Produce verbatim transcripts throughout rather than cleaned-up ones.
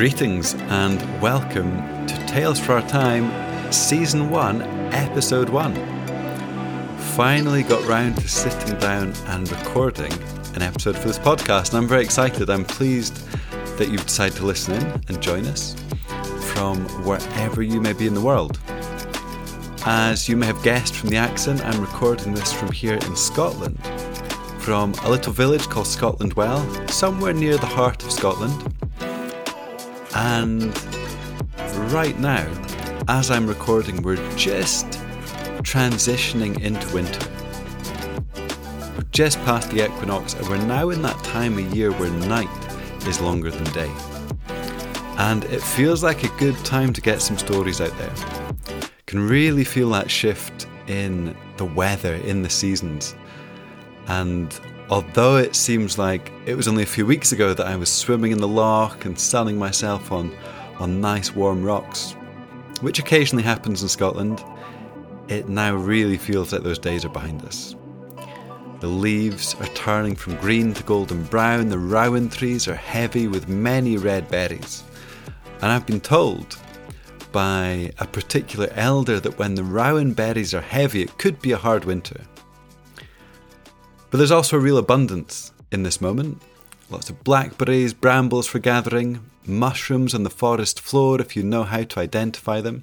Greetings and welcome to Tales for Our Time, Season one, Episode one. Finally got round to sitting down and recording an episode for this podcast, and I'm very excited. I'm pleased that you've decided to listen in and join us from wherever you may be in the world. As you may have guessed from the accent, I'm recording this from here in Scotland, from a little village called Scotlandwell, somewhere near the heart of Scotland. And right now, as I'm recording, we're just transitioning into winter. We're just past the equinox, and we're now in that time of year where night is longer than day. And it feels like a good time to get some stories out there. Can really feel that shift in the weather, in the seasons. And although it seems like it was only a few weeks ago that I was swimming in the loch and sunning myself on, on nice warm rocks, which occasionally happens in Scotland, it now really feels like those days are behind us. The leaves are turning from green to golden brown, the rowan trees are heavy with many red berries. And I've been told by a particular elder that when the rowan berries are heavy, it could be a hard winter. But there's also a real abundance in this moment. Lots of blackberries, brambles for gathering, mushrooms on the forest floor if you know how to identify them.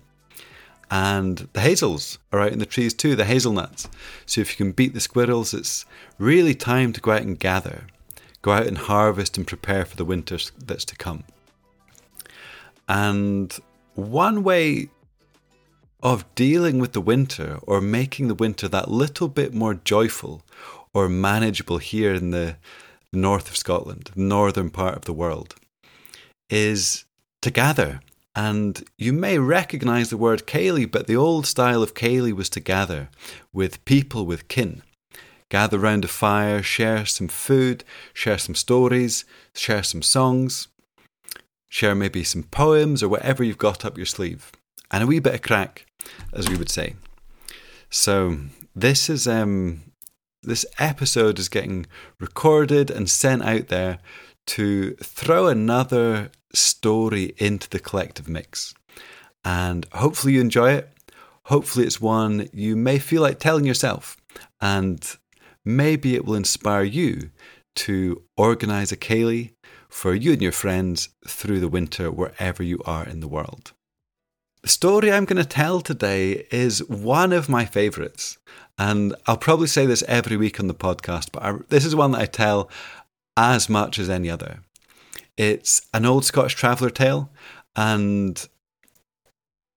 And the hazels are out in the trees too, the hazelnuts. So if you can beat the squirrels, it's really time to go out and gather. Go out and harvest and prepare for the winter that's to come. And one way of dealing with the winter, or making the winter that little bit more joyful or manageable here in the north of Scotland, northern part of the world, is to gather. And you may recognise the word ceilidh, but the old style of ceilidh was to gather with people, with kin. Gather round a fire, share some food, share some stories, share some songs, share maybe some poems or whatever you've got up your sleeve. And a wee bit of crack, as we would say. So this is... um. This episode is getting recorded and sent out there to throw another story into the collective mix. And hopefully you enjoy it. Hopefully it's one you may feel like telling yourself. And maybe it will inspire you to organise a ceilidh for you and your friends through the winter wherever you are in the world. The story I'm going to tell today is one of my favourites, and I'll probably say this every week on the podcast, but I, this is one that I tell as much as any other. It's an old Scottish traveller tale, and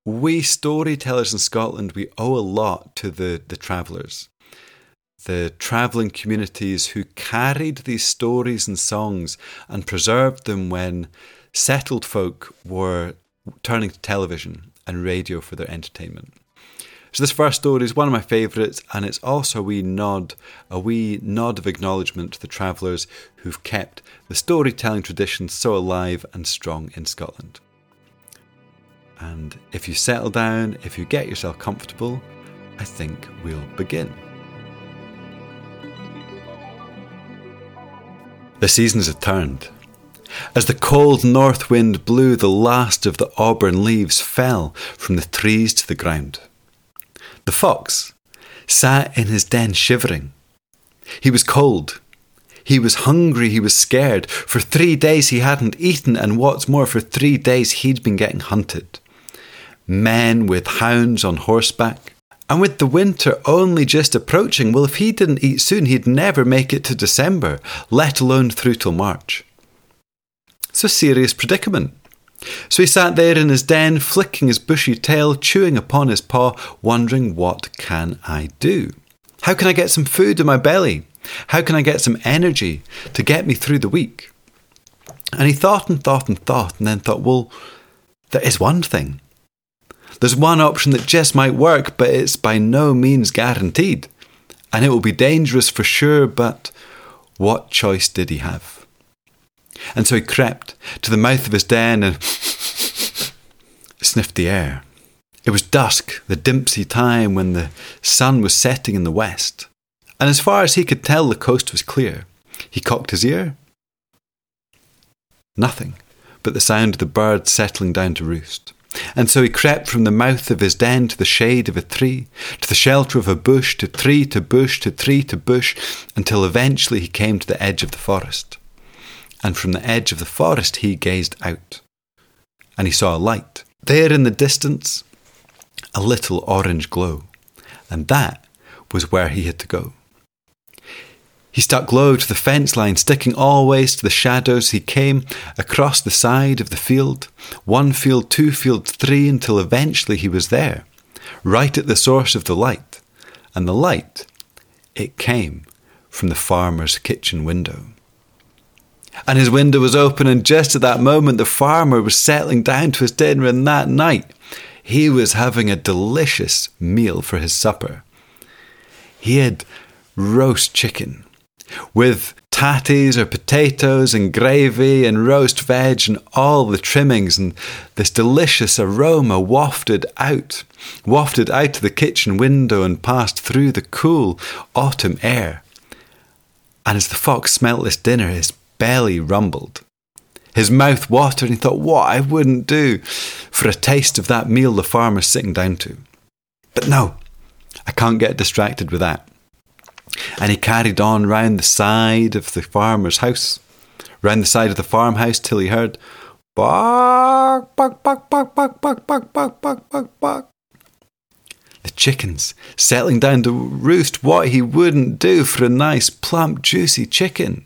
we storytellers in Scotland, we owe a lot to the, the travellers, the travelling communities who carried these stories and songs and preserved them when settled folk were turning to television and radio for their entertainment. So this first story is one of my favourites, and it's also a wee nod, a wee nod of acknowledgement to the travellers who've kept the storytelling tradition so alive and strong in Scotland. And if you settle down, if you get yourself comfortable, I think we'll begin. The seasons have turned. As the cold north wind blew, the last of the auburn leaves fell from the trees to the ground. The fox sat in his den shivering. He was cold. He was hungry. He was scared. For three days he hadn't eaten, and what's more, for three days he'd been getting hunted. Men with hounds on horseback. And with the winter only just approaching, well, if he didn't eat soon, he'd never make it to December, let alone through till March. It's a serious predicament. So he sat there in his den, flicking his bushy tail, chewing upon his paw, wondering, what can I do? How can I get some food in my belly? How can I get some energy to get me through the week? And he thought and thought and thought, and then thought, well, there is one thing. There's one option that just might work, but it's by no means guaranteed. And it will be dangerous for sure, but what choice did he have? And so he crept to the mouth of his den and sniffed the air. It was dusk, the dimpsy time when the sun was setting in the west. And as far as he could tell, the coast was clear. He cocked his ear. Nothing but the sound of the bird settling down to roost. And so he crept from the mouth of his den to the shade of a tree, to the shelter of a bush, to tree to bush, to tree to bush, until eventually he came to the edge of the forest. And from the edge of the forest he gazed out, and he saw a light. There in the distance, a little orange glow, and that was where he had to go. He stuck low to the fence line, sticking always to the shadows. He came across the side of the field, one field, two field, three, until eventually he was there, right at the source of the light. And the light, it came from the farmer's kitchen window. And his window was open, and just at that moment the farmer was settling down to his dinner, and that night he was having a delicious meal for his supper. He had roast chicken with tatties or potatoes and gravy and roast veg and all the trimmings, and this delicious aroma wafted out, wafted out to the kitchen window and passed through the cool autumn air. And as the fox smelt this dinner, his belly rumbled, his mouth watered, and he thought, what I wouldn't do for a taste of that meal the farmer's sitting down to. But no, I can't get distracted with that. And he carried on round the side of the farmer's house, round the side of the farmhouse, till he heard bark, bark, bark, bark, bark, bark, bark, bark, bark, bark, bark. The chickens settling down to roost. What he wouldn't do for a nice, plump, juicy chicken.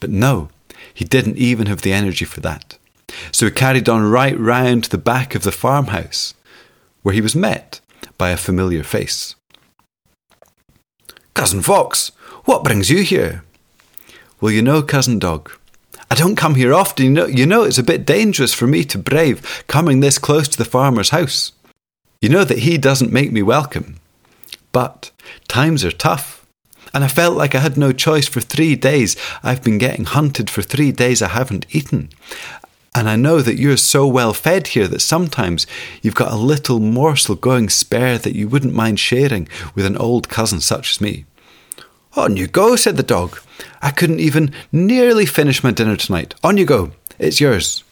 But no, he didn't even have the energy for that. So he carried on right round to the back of the farmhouse, where he was met by a familiar face. Cousin Fox, what brings you here? Well, you know, Cousin Dog, I don't come here often. You know, you know it's a bit dangerous for me to brave coming this close to the farmer's house. You know that he doesn't make me welcome. But times are tough, and I felt like I had no choice for three days. I've been getting hunted for three days. I haven't eaten. And I know that you're so well fed here that sometimes you've got a little morsel going spare that you wouldn't mind sharing with an old cousin such as me. On you go, said the dog. I couldn't even nearly finish my dinner tonight. On you go. It's yours.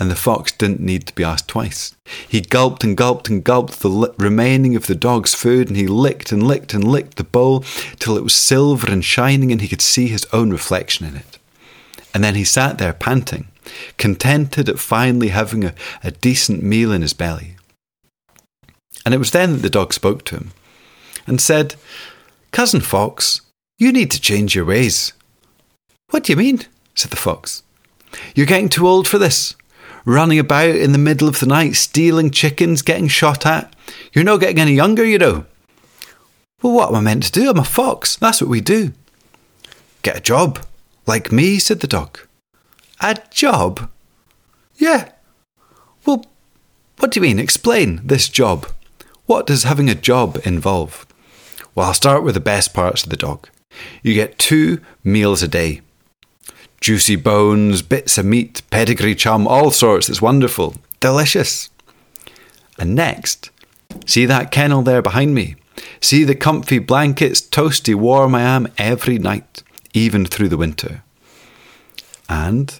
And the fox didn't need to be asked twice. He gulped and gulped and gulped the li- remaining of the dog's food, and he licked and licked and licked the bowl till it was silver and shining and he could see his own reflection in it. And then he sat there panting, contented at finally having a, a decent meal in his belly. And it was then that the dog spoke to him and said, Cousin Fox, you need to change your ways. What do you mean? Said the fox. You're getting too old for this. Running about in the middle of the night, stealing chickens, getting shot at. You're not getting any younger, you know. Well, what am I meant to do? I'm a fox. That's what we do. Get a job. Like me, said the dog. A job? Yeah. Well, what do you mean? Explain this job. What does having a job involve? Well, I'll start with the best parts of the dog. You get two meals a day. Juicy bones, bits of meat, pedigree chum, all sorts. It's wonderful. Delicious. And next, see that kennel there behind me? See the comfy blankets, toasty warm I am every night, even through the winter. And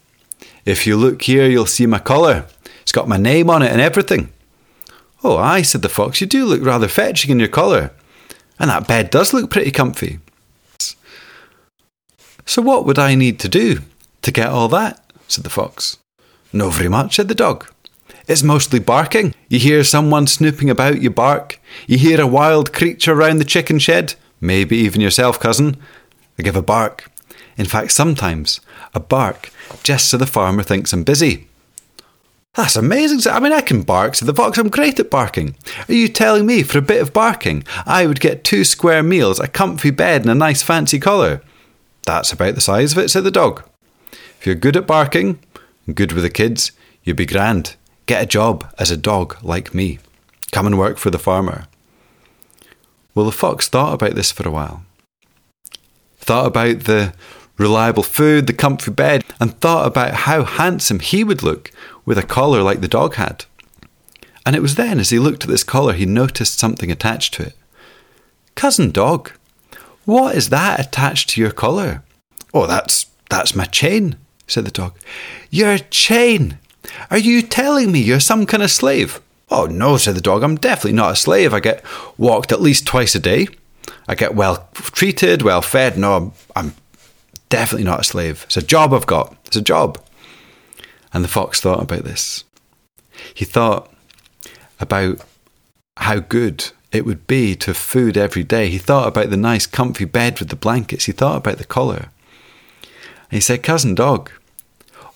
if you look here, you'll see my collar. It's got my name on it and everything. Oh, aye, said the fox, you do look rather fetching in your collar. And that bed does look pretty comfy. So what would I need to do to get all that? Said the fox. No very much, said the dog. It's mostly barking. You hear someone snooping about, you bark. You hear a wild creature round the chicken shed, maybe even yourself, cousin. I give a bark. In fact, sometimes a bark just so the farmer thinks I'm busy. That's amazing. I mean, I can bark, said the fox. I'm great at barking. Are you telling me for a bit of barking, I would get two square meals, a comfy bed and a nice fancy collar? That's about the size of it, said the dog. If you're good at barking and good with the kids, you'd be grand. Get a job as a dog like me. Come and work for the farmer. Well, the fox thought about this for a while. Thought about the reliable food, the comfy bed, and thought about how handsome he would look with a collar like the dog had. And it was then, as he looked at this collar, he noticed something attached to it. Cousin Dog, what is that attached to your collar? Oh, that's that's my chain, said the dog. You're a chain. Are you telling me you're some kind of slave? Oh, no, said the dog. I'm definitely not a slave. I get walked at least twice a day. I get well treated, well fed. No, I'm, I'm definitely not a slave. It's a job I've got. It's a job. And the fox thought about this. He thought about how good it would be to have food every day. He thought about the nice comfy bed with the blankets. He thought about the collar. And he said, cousin dog,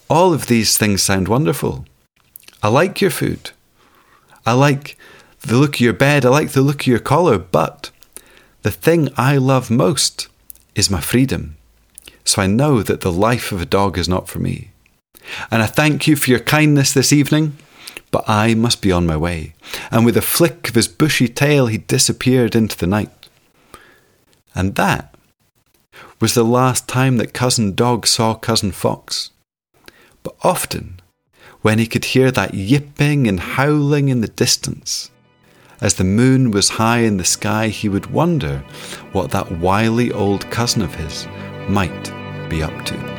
all of these things sound wonderful. I like your food. I like the look of your bed. I like the look of your collar. But the thing I love most is my freedom. So I know that the life of a dog is not for me. And I thank you for your kindness this evening, but I must be on my way. And with a flick of his bushy tail, he disappeared into the night. And that was the last time that Cousin Dog saw Cousin Fox. But often, when he could hear that yipping and howling in the distance, as the moon was high in the sky, he would wonder what that wily old cousin of his might be up to.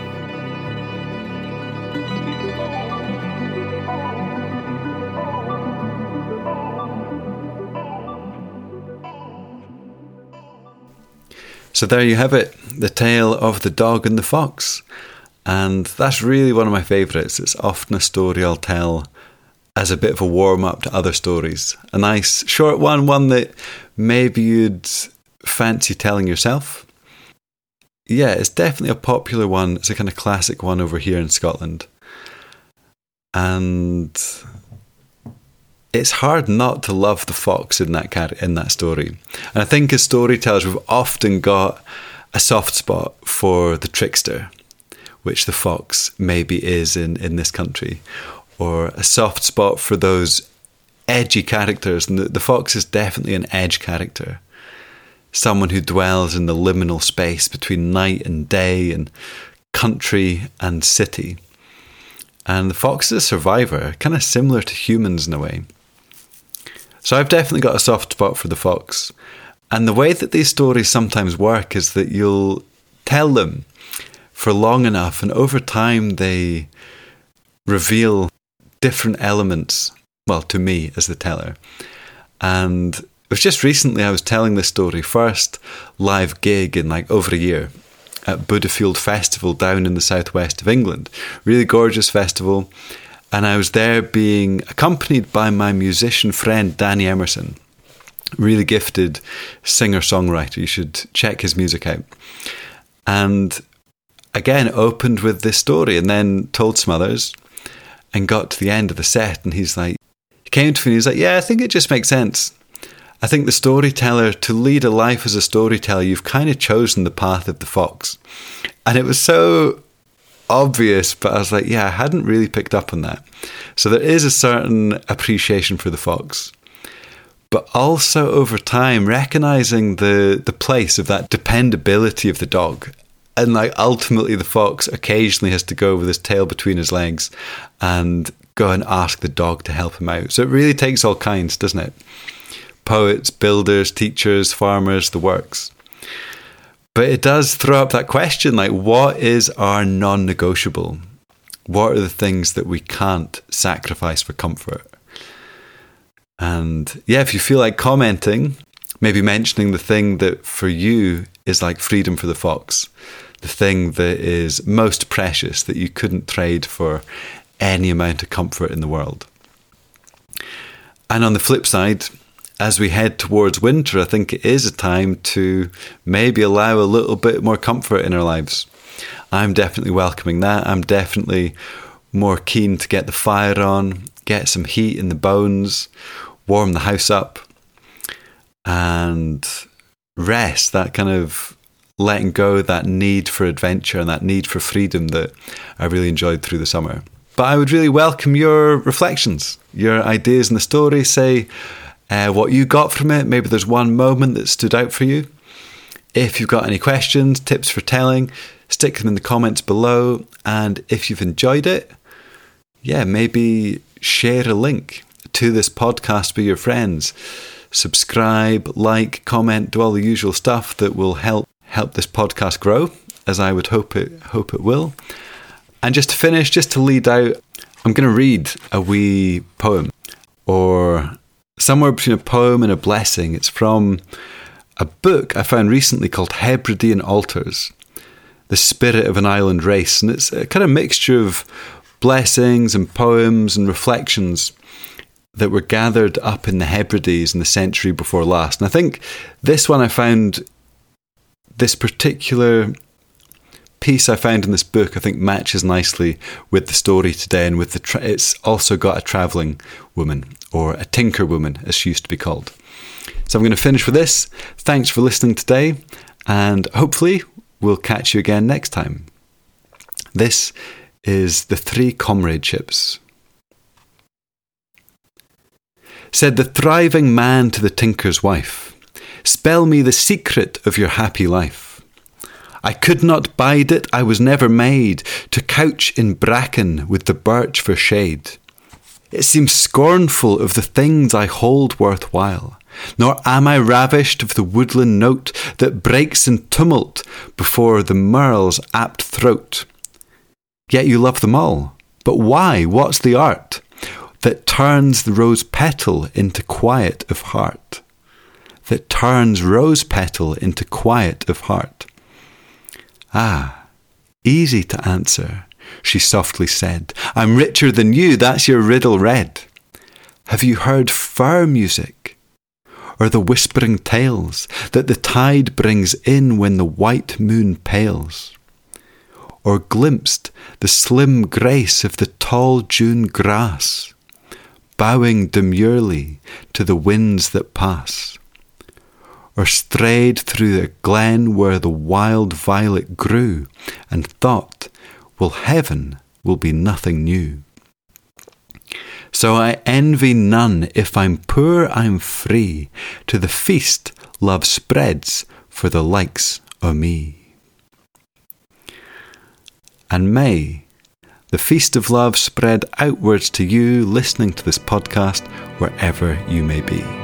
So there you have it, the tale of the dog and the fox. And that's really one of my favourites. It's often a story I'll tell as a bit of a warm-up to other stories. A nice short one, one that maybe you'd fancy telling yourself. Yeah, it's definitely a popular one. It's a kind of classic one over here in Scotland. And it's hard not to love the fox in that cat in that story. And I think as storytellers, we've often got a soft spot for the trickster, which the fox maybe is in, in this country, or a soft spot for those edgy characters. And the, the fox is definitely an edge character, someone who dwells in the liminal space between night and day and country and city. And the fox is a survivor, kind of similar to humans in a way. So I've definitely got a soft spot for the fox. And the way that these stories sometimes work is that you'll tell them for long enough, and over time they reveal different elements, well, to me as the teller. And it was just recently I was telling this story, first live gig in like over a year at Boudafield Festival down in the southwest of England. Really gorgeous festival. And I was there being accompanied by my musician friend, Danny Emerson. Really gifted singer-songwriter. You should check his music out. And again, opened with this story and then told some others and got to the end of the set. And he's like, he came to me and he's like, yeah, I think it just makes sense. I think the storyteller, to lead a life as a storyteller, you've kind of chosen the path of the fox. And it was so obvious, but I was like, yeah, I hadn't really picked up on that. So there is a certain appreciation for the fox. But also over time, recognizing the, the place of that dependability of the dog. And like ultimately the fox occasionally has to go with his tail between his legs and go and ask the dog to help him out. So it really takes all kinds, doesn't it? Poets, builders, teachers, farmers, the works. But it does throw up that question, like what is our non-negotiable? What are the things that we can't sacrifice for comfort? And yeah, if you feel like commenting, maybe mentioning the thing that for you is like freedom for the fox, the thing that is most precious that you couldn't trade for any amount of comfort in the world. And on the flip side, as we head towards winter, I think it is a time to maybe allow a little bit more comfort in our lives. I'm definitely welcoming that. I'm definitely more keen to get the fire on, get some heat in the bones, warm the house up, and rest, that kind of letting go, that need for adventure and that need for freedom that I really enjoyed through the summer. But I would really welcome your reflections, your ideas in the story. Say uh, what you got from it. Maybe there's one moment that stood out for you. If you've got any questions, tips for telling, stick them in the comments below. And if you've enjoyed it, yeah, maybe share a link to this podcast with your friends. Subscribe, like, comment, do all the usual stuff that will help help this podcast grow, as I would hope it hope it will. And just to finish, just to lead out, I'm going to read a wee poem, or somewhere between a poem and a blessing. It's from a book I found recently called Hebridean Altars, The Spirit of an Island Race. And it's a kind of mixture of blessings and poems and reflections that were gathered up in the Hebrides in the century before last. And I think this one I found, this particular piece I found in this book, I think matches nicely with the story today. And with the tra- it's also got a travelling woman, or a tinker woman, as she used to be called. So I'm going to finish with this. Thanks for listening today, and hopefully we'll catch you again next time. This is The Three Comradeships. Said the thriving man to the tinker's wife, "Spell me the secret of your happy life. I could not bide it, I was never made to couch in bracken with the birch for shade. It seems scornful of the things I hold worthwhile, nor am I ravished of the woodland note that breaks in tumult before the merle's apt throat. Yet you love them all, but why? What's the art that turns the rose petal into quiet of heart, that turns rose petal into quiet of heart?" "Ah, easy to answer," she softly said. "I'm richer than you, that's your riddle read. Have you heard fir music, or the whispering tales that the tide brings in when the white moon pales? Or glimpsed the slim grace of the tall June grass, bowing demurely to the winds that pass? Or strayed through the glen where the wild violet grew, and thought, well, heaven will be nothing new. So I envy none, if I'm poor I'm free, to the feast love spreads for the likes o' me. And may the feast of love spread outwards to you listening to this podcast wherever you may be."